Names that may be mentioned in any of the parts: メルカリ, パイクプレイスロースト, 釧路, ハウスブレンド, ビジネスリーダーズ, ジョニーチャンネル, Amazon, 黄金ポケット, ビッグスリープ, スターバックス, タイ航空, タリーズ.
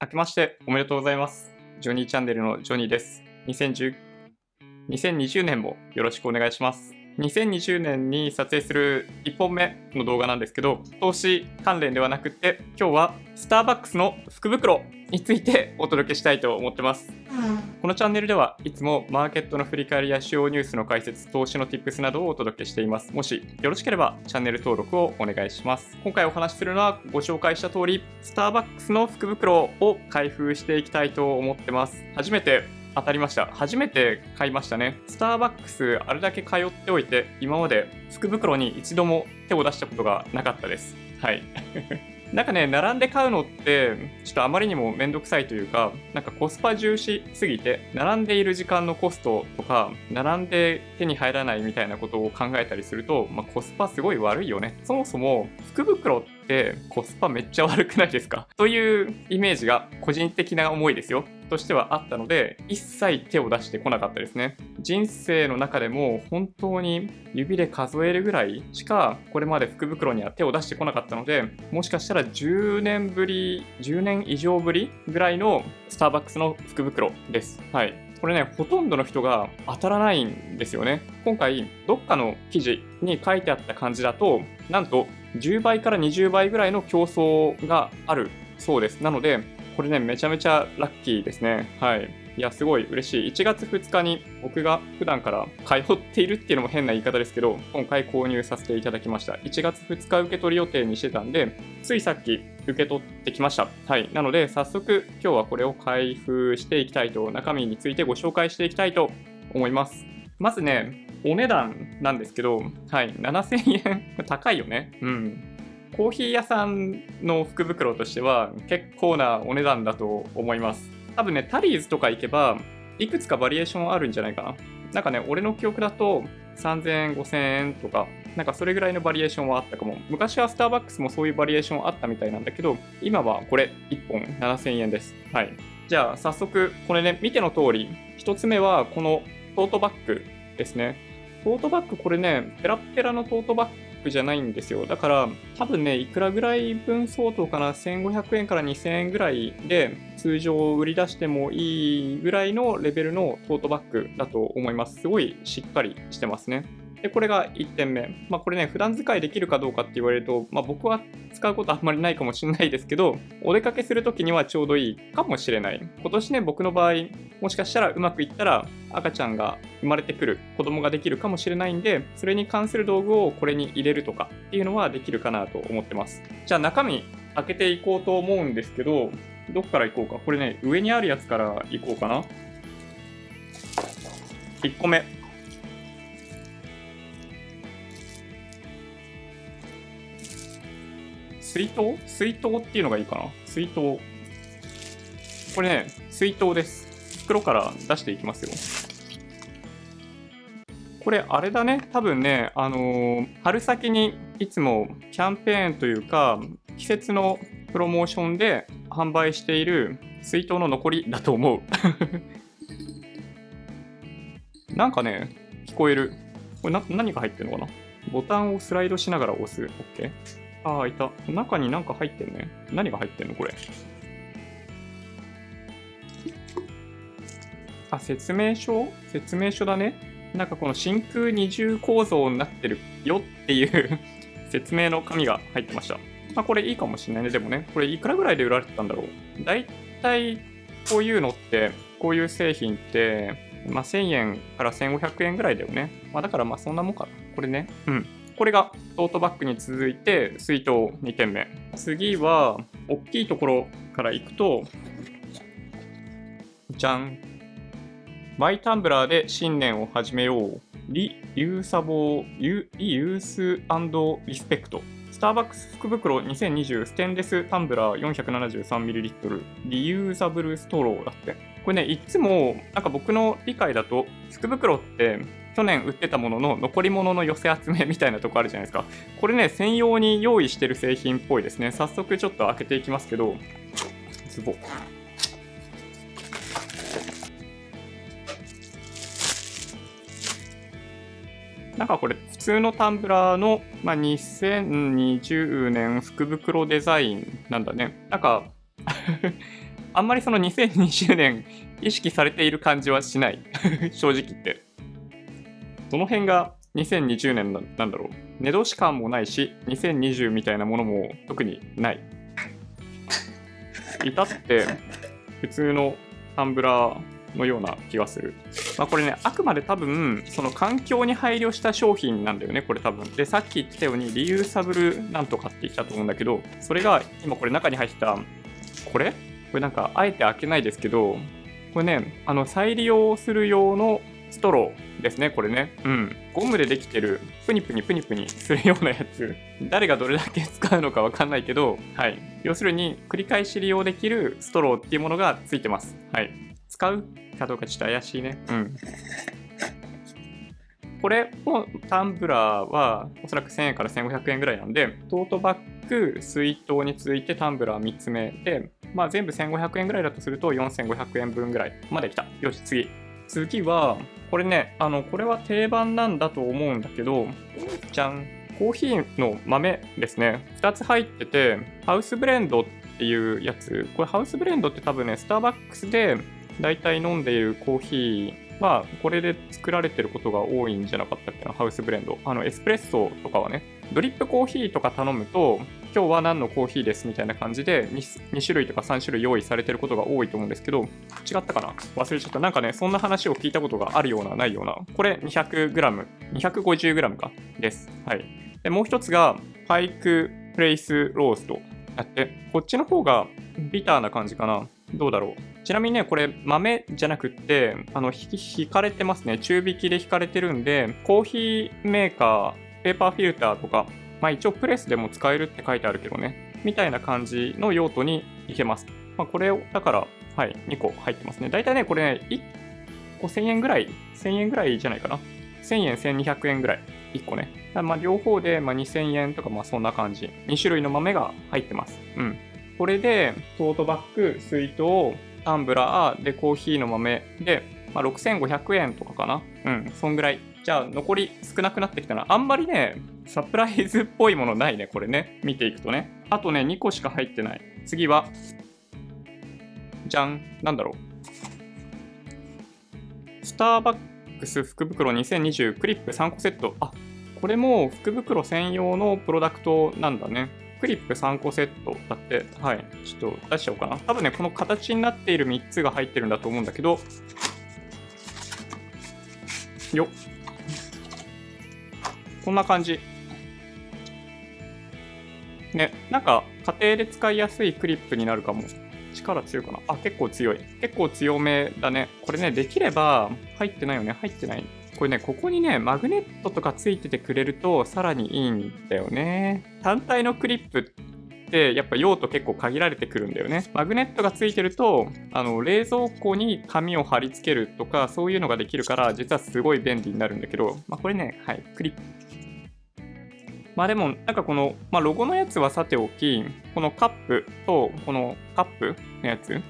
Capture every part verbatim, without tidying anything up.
明けましておめでとうございます。ジョニーチャンネルのジョニーです。にせんじゅうねんもよろしくお願いします。にせんにじゅうねんに撮影するいっぽんめの動画なんですけど、投資関連ではなくて、今日はスターバックスの福袋についてお届けしたいと思ってます。このチャンネルではいつもマーケットの振り返りや主要ニュースの解説、投資の Tips などをお届けしています。もしよろしければチャンネル登録をお願いします。今回お話しするのはご紹介した通り、スターバックスの福袋を開封していきたいと思ってます。初めて当たりました。初めて買いましたね。スターバックスあれだけ通っておいて、今まで福袋に一度も手を出したことがなかったです。はい。なんかね、並んで買うのってちょっとあまりにもめんどくさいというか、なんかコスパ重視すぎて、並んでいる時間のコストとか、並んで手に入らないみたいなことを考えたりすると、まあ、コスパすごい悪いよね。そもそも福袋ってコスパめっちゃ悪くないですかというイメージが個人的な思いですよとしてはあったので、一切手を出してこなかったですね。人生の中でも本当に指で数えるぐらいしかこれまで福袋には手を出してこなかったので、もしかしたらじゅうねんぶり、じゅうねん以上ぶりぐらいのスターバックスの福袋です。はい。これね、ほとんどの人が当たらないんですよね。今回どっかの記事に書いてあった感じだと、なんとじゅうばいからにじゅうばいぐらいの競争があるそうです。なのでこれね、めちゃめちゃラッキーですね。はい。いや、すごい嬉しい。いちがつふつかに僕が普段から通っているっていうのも変な言い方ですけど、今回購入させていただきました。いちがつふつか受け取り予定にしてたんで、ついさっき受け取ってきました。はい。なので早速今日はこれを開封していきたいと、中身についてご紹介していきたいと思います。まずね、お値段なんですけど、はい。ななせんえん。高いよね。うん。コーヒー屋さんの福袋としては結構なお値段だと思います。多分ね、タリーズとか行けばいくつかバリエーションあるんじゃないかな。なんかね、俺の記憶だとさんぜんえんごせんえんとか、なんかそれぐらいのバリエーションはあったかも。昔はスターバックスもそういうバリエーションあったみたいなんだけど、今はこれいっぽんななせんえんです。はい。じゃあ早速、これね、見ての通りひとつめはこのトートバッグですね。トートバッグ、これね、ペラペラのトートバッグじゃないんですよ。だから多分ね、いくらぐらい分相当かな、せんごひゃくえんからにせんえんぐらいで通常売り出してもいいぐらいのレベルのトートバッグだと思います。すごいしっかりしてますね。で、これがいってんめ。まあこれね、普段使いできるかどうかって言われると、まあ僕は使うことあんまりないかもしれないですけど、お出かけするときにはちょうどいいかもしれない。今年ね、僕の場合、もしかしたらうまくいったら赤ちゃんが生まれてくる、子供ができるかもしれないんで、それに関する道具をこれに入れるとかっていうのはできるかなと思ってます。じゃあ中身開けていこうと思うんですけど、どっからいこうか。これね、上にあるやつからいこうかな。いっこめ。水筒水筒っていうのがいいかな。水筒。これね、水筒です。袋から出していきますよ。これあれだね。多分ね、あのー、春先にいつもキャンペーンというか、季節のプロモーションで販売している水筒の残りだと思う。なんかね、聞こえる。これな、何が入ってるのかな。ボタンをスライドしながら押す。OK。あー、いた。中に何か入ってるね。何が入ってるのこれ。あ、説明書説明書だね。なんかこの真空二重構造になってるよっていう説明の紙が入ってました。まあこれいいかもしれないね。でもね、これいくらぐらいで売られてたんだろう。だいたいこういうのって、こういう製品って、まあせんえんからせんごひゃくえんぐらいだよね。まあだからまあそんなもんかな。これね。うん。これがトートバッグに続いて水筒にてんめ。次は大きいところからいくと、じゃん、マイタンブラーで新年を始めよう、リ・ユーサボー、ユ・リ・ユース&リスペクト、スターバックス福袋にせんにじゅうステンレスタンブラー よんひゃくななじゅうさんミリリットル、リユーサブルストローだって。これね、いつもなんか僕の理解だと、福袋って去年売ってたものの残り物の寄せ集めみたいなとこあるじゃないですか。これね、専用に用意してる製品っぽいですね。早速ちょっと開けていきますけど、ズボ。なんかこれ普通のタンブラーの、まあ、にせんにじゅうねん福袋デザインなんだね。なんかあんまりそのにせんにじゅうねん意識されている感じはしない正直言って。どの辺がにせんにじゅうねん な, なんだろう、寝通し感もないしにせんにじゅうみたいなものも特にない至って普通のタンブラーのような気がする。まあ、これね、あくまで多分その環境に配慮した商品なんだよね、これ多分。で、さっき言ったようにリユーサブルなんとかって言ったと思うんだけど、それが今これ中に入ったこれ、これなんかあえて開けないですけど、これね、あの再利用する用のストローですね、これね。うん、ゴムでできてるプニプニプニプニするようなやつ、誰がどれだけ使うのか分かんないけど、はい、要するに繰り返し利用できるストローっていうものがついてます。はい、使うかどうかちょっと怪しいね。うん。これのタンブラーはおそらくせんえんからせんごひゃくえんぐらいなんで、トートバッグ、水筒についてタンブラーみっつめで、まあ全部せんごひゃくえんぐらいだとするとよんせんごひゃくえんぶんぐらいまで来た。よし、次。次はこれね、あのこれは定番なんだと思うんだけど、じゃん、コーヒーの豆ですね。ふたつ入ってて、ハウスブレンドっていうやつ。これハウスブレンドって多分ね、スターバックスでだいたい飲んでいるコーヒーはこれで作られてることが多いんじゃなかったっけな、ハウスブレンド。あのエスプレッソとかはね、ドリップコーヒーとか頼むと今日は何のコーヒーですみたいな感じで 2, 2種類とかさん種類用意されてることが多いと思うんですけど、違ったかな、忘れちゃった。なんかね、そんな話を聞いたことがあるようなないような。これ にひゃくグラム にひゃくごじゅうグラム かです。はい。でもう一つがパイクプレイスローストだって、こっちの方がビターな感じかな、どうだろう。ちなみにね、これ豆じゃなくってあの引かれてますね、中引きで引かれてるんで、コーヒーメーカー、ペーパーフィルターとか、まあ一応プレスでも使えるって書いてあるけどね、みたいな感じの用途にいけます。まあこれをだから、はい、にこ入ってますね。だいたいねこれね、いっこせんえんぐらい、せんえんぐらいじゃないかな、せんえんせんにひゃくえんぐらいいっこね。まあ両方でまあにせんえんとか、まあそんな感じ。に種類の豆が入ってます。うん。これでトートバッグ、水筒、タンブラーでコーヒーの豆で、まあ、ろくせんごひゃくえんとかかな。うん、そんぐらい。じゃあ残り少なくなってきたな。あんまりね、サプライズっぽいものないね、これね。見ていくとね。あとね、にこしか入ってない。次は、じゃん、なんだろう。スターバックス福袋にせんにじゅうクリップさんこセット。あ、これも福袋専用のプロダクトなんだね。クリップさんこセットだって、はい、ちょっと出しちゃおうかな。多分ね、この形になっているみっつが入ってるんだと思うんだけど、よっ、こんな感じね。なんか家庭で使いやすいクリップになるかも。力強いかなあ、結構強い、結構強めだね。これね、できれば入ってないよね、入ってない。これね、ここにね、マグネットとかついててくれるとさらにいいんだよね。単体のクリップってやっぱ用途結構限られてくるんだよね。マグネットがついてると、あの冷蔵庫に紙を貼り付けるとかそういうのができるから、実はすごい便利になるんだけど、まあこれね、はい、クリップ。まあでもなんかこの、まあ、ロゴのやつはさておき、このカップとこのカップのやつん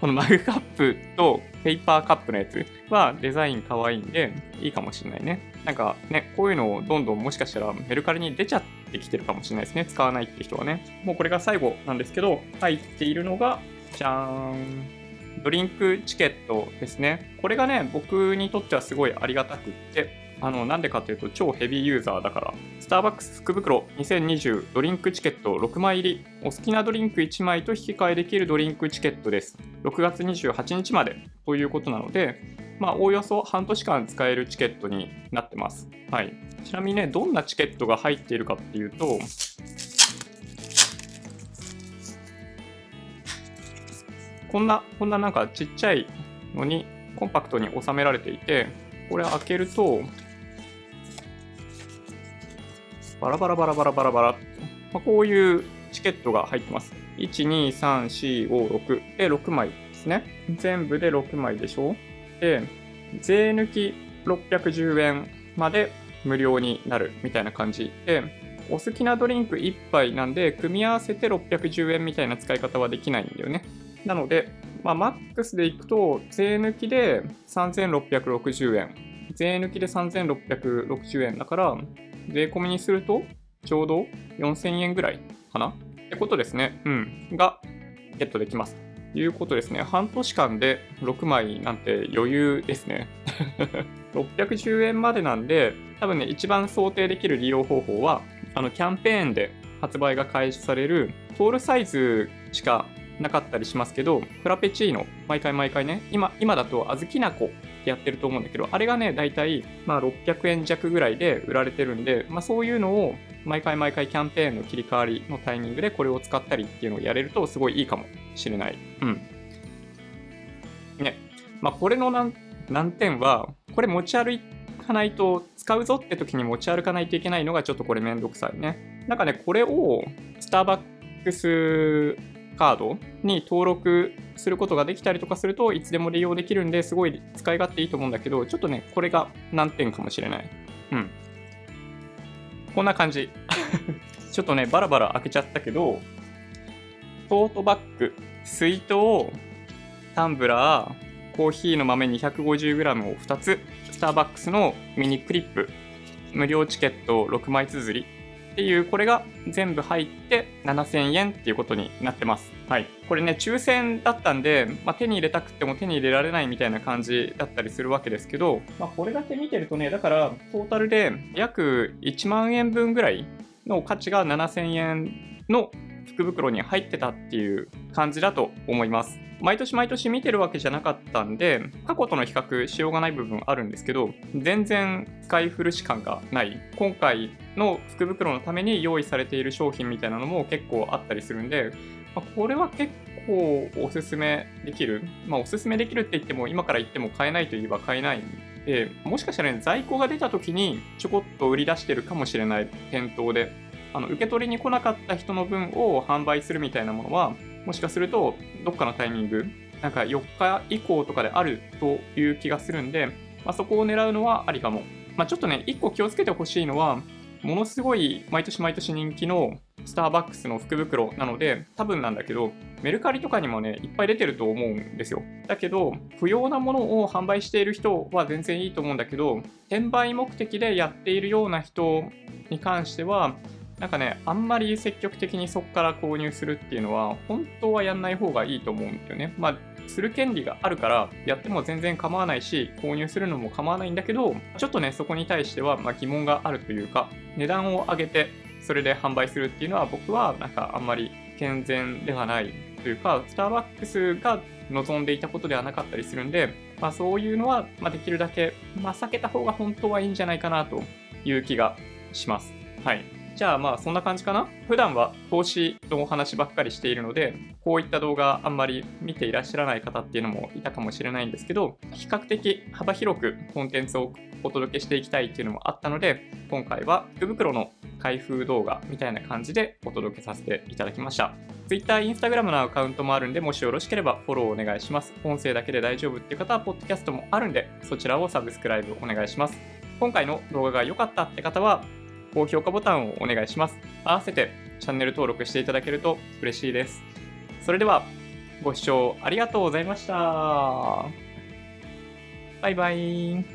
このマグカップとペーパーカップのやつはデザイン可愛いんでいいかもしれないね。なんかね、こういうのをどんどんもしかしたらメルカリに出ちゃってきてるかもしれないですね、使わないって人はね。もうこれが最後なんですけど、入っているのがじゃーん、ドリンクチケットですね。これがね、僕にとってはすごいありがたくって、あのなんでかというと超ヘビーユーザーだから。スターバックス福袋にせんにじゅうドリンクチケットろくまい入り、お好きなドリンクいちまいと引き換えできるドリンクチケットです。ろくがつにじゅうはちにちまでということなので、まあおおよそ半年間使えるチケットになってます。はい。ちなみにね、どんなチケットが入っているかっていうと、こんなこんななんかちっちゃいのにコンパクトに収められていて、これ開けるとバラバラバラバラバラバラ、まあ、こういうチケットが入ってます。 いち、に、さん、よん、ご、ろく でろくまいですね。全部でろくまいでしょ。で税抜きろっぴゃくじゅうえんまで無料になるみたいな感じで、お好きなドリンクいっぱいなんで組み合わせてろっぴゃくじゅうえんみたいな使い方はできないんだよね。なので、まあ、マックスでいくと税抜きでさんぜんろっぴゃくろくじゅうえん、税抜きでさんぜんろっぴゃくろくじゅうえんだから、税込みにするとちょうどよんせんえんぐらいかなってことですね。うん。がゲットできますということですね。半年間でろくまいなんて余裕ですね。ろっぴゃくじゅうえんまでなんで、多分ね、一番想定できる利用方法は、あのキャンペーンで発売が開始されるトールサイズしかなかったりしますけど、フラペチーノ毎回毎回ね、今今だとあずきなこってやってると思うんだけど、あれがねだいたいまあろっぴゃくえんじゃくぐらいで売られてるんで、まあそういうのを毎回毎回キャンペーンの切り替わりのタイミングでこれを使ったりっていうのをやれるとすごいいいかもしれない。うん。ね、まあこれの難難点は、これ持ち歩かないと、使うぞって時に持ち歩かないといけないのがちょっとこれめんどくさいね。なんかねこれをスターバックスカードに登録することができたりとかするといつでも利用できるんで、すごい使い勝手いいと思うんだけど、ちょっとねこれが難点かもしれない。うん。こんな感じ。ちょっとねバラバラ開けちゃったけど、トートバッグ、水筒、タンブラー、コーヒーの豆 にひゃくごじゅうグラム をふたつ、スターバックスのミニクリップ、無料チケットろくまい綴りっていう、これが全部入ってななせんえんっていうことになってます。はい。これね抽選だったんで、まあ、手に入れたくても手に入れられないみたいな感じだったりするわけですけど、まあ、これだけ見てるとね、だからトータルで約いちまんえんぶんぐらいの価値がななせんえんの福袋に入ってたっていう感じだと思います。毎年毎年見てるわけじゃなかったんで、過去との比較しようがない部分あるんですけど、全然使い古し感がない。今回の福袋のために用意されている商品みたいなのも結構あったりするんで、まあ、これは結構おすすめできる、まあ、おすすめできるって言っても今から言っても買えないといえば買えないんで、もしかしたら、ね、在庫が出た時にちょこっと売り出してるかもしれない。店頭であの受け取りに来なかった人の分を販売するみたいなものは、もしかするとどっかのタイミング、なんかよっかいこうとかであるという気がするんで、まあ、そこを狙うのはありかも。まあ、ちょっとねいっこ気をつけてほしいのは、ものすごい毎年毎年人気のスターバックスの福袋なので、多分なんだけどメルカリとかにもねいっぱい出てると思うんですよ。だけど不要なものを販売している人は全然いいと思うんだけど、転売目的でやっているような人に関してはなんかね、あんまり積極的にそこから購入するっていうのは本当はやんない方がいいと思うんだよね。まあする権利があるからやっても全然構わないし、購入するのも構わないんだけど、ちょっとねそこに対してはまあ疑問があるというか、値段を上げてそれで販売するっていうのは僕はなんかあんまり健全ではないというか、スターバックスが望んでいたことではなかったりするんで、まあ、そういうのはまあできるだけ、まあ、避けた方が本当はいいんじゃないかなという気がします。はい。じゃあまあそんな感じかな。普段は投資のお話ばっかりしているので、こういった動画あんまり見ていらっしゃらない方っていうのもいたかもしれないんですけど、比較的幅広くコンテンツをお届けしていきたいっていうのもあったので、今回は福袋の開封動画みたいな感じでお届けさせていただきました。 Twitter、Instagram のアカウントもあるんで、もしよろしければフォローお願いします。音声だけで大丈夫っていう方はポッドキャストもあるんで、そちらをサブスクライブお願いします。今回の動画が良かったって方は高評価ボタンをお願いします。合わせてチャンネル登録していただけると嬉しいです。それではご視聴ありがとうございました。バイバイ。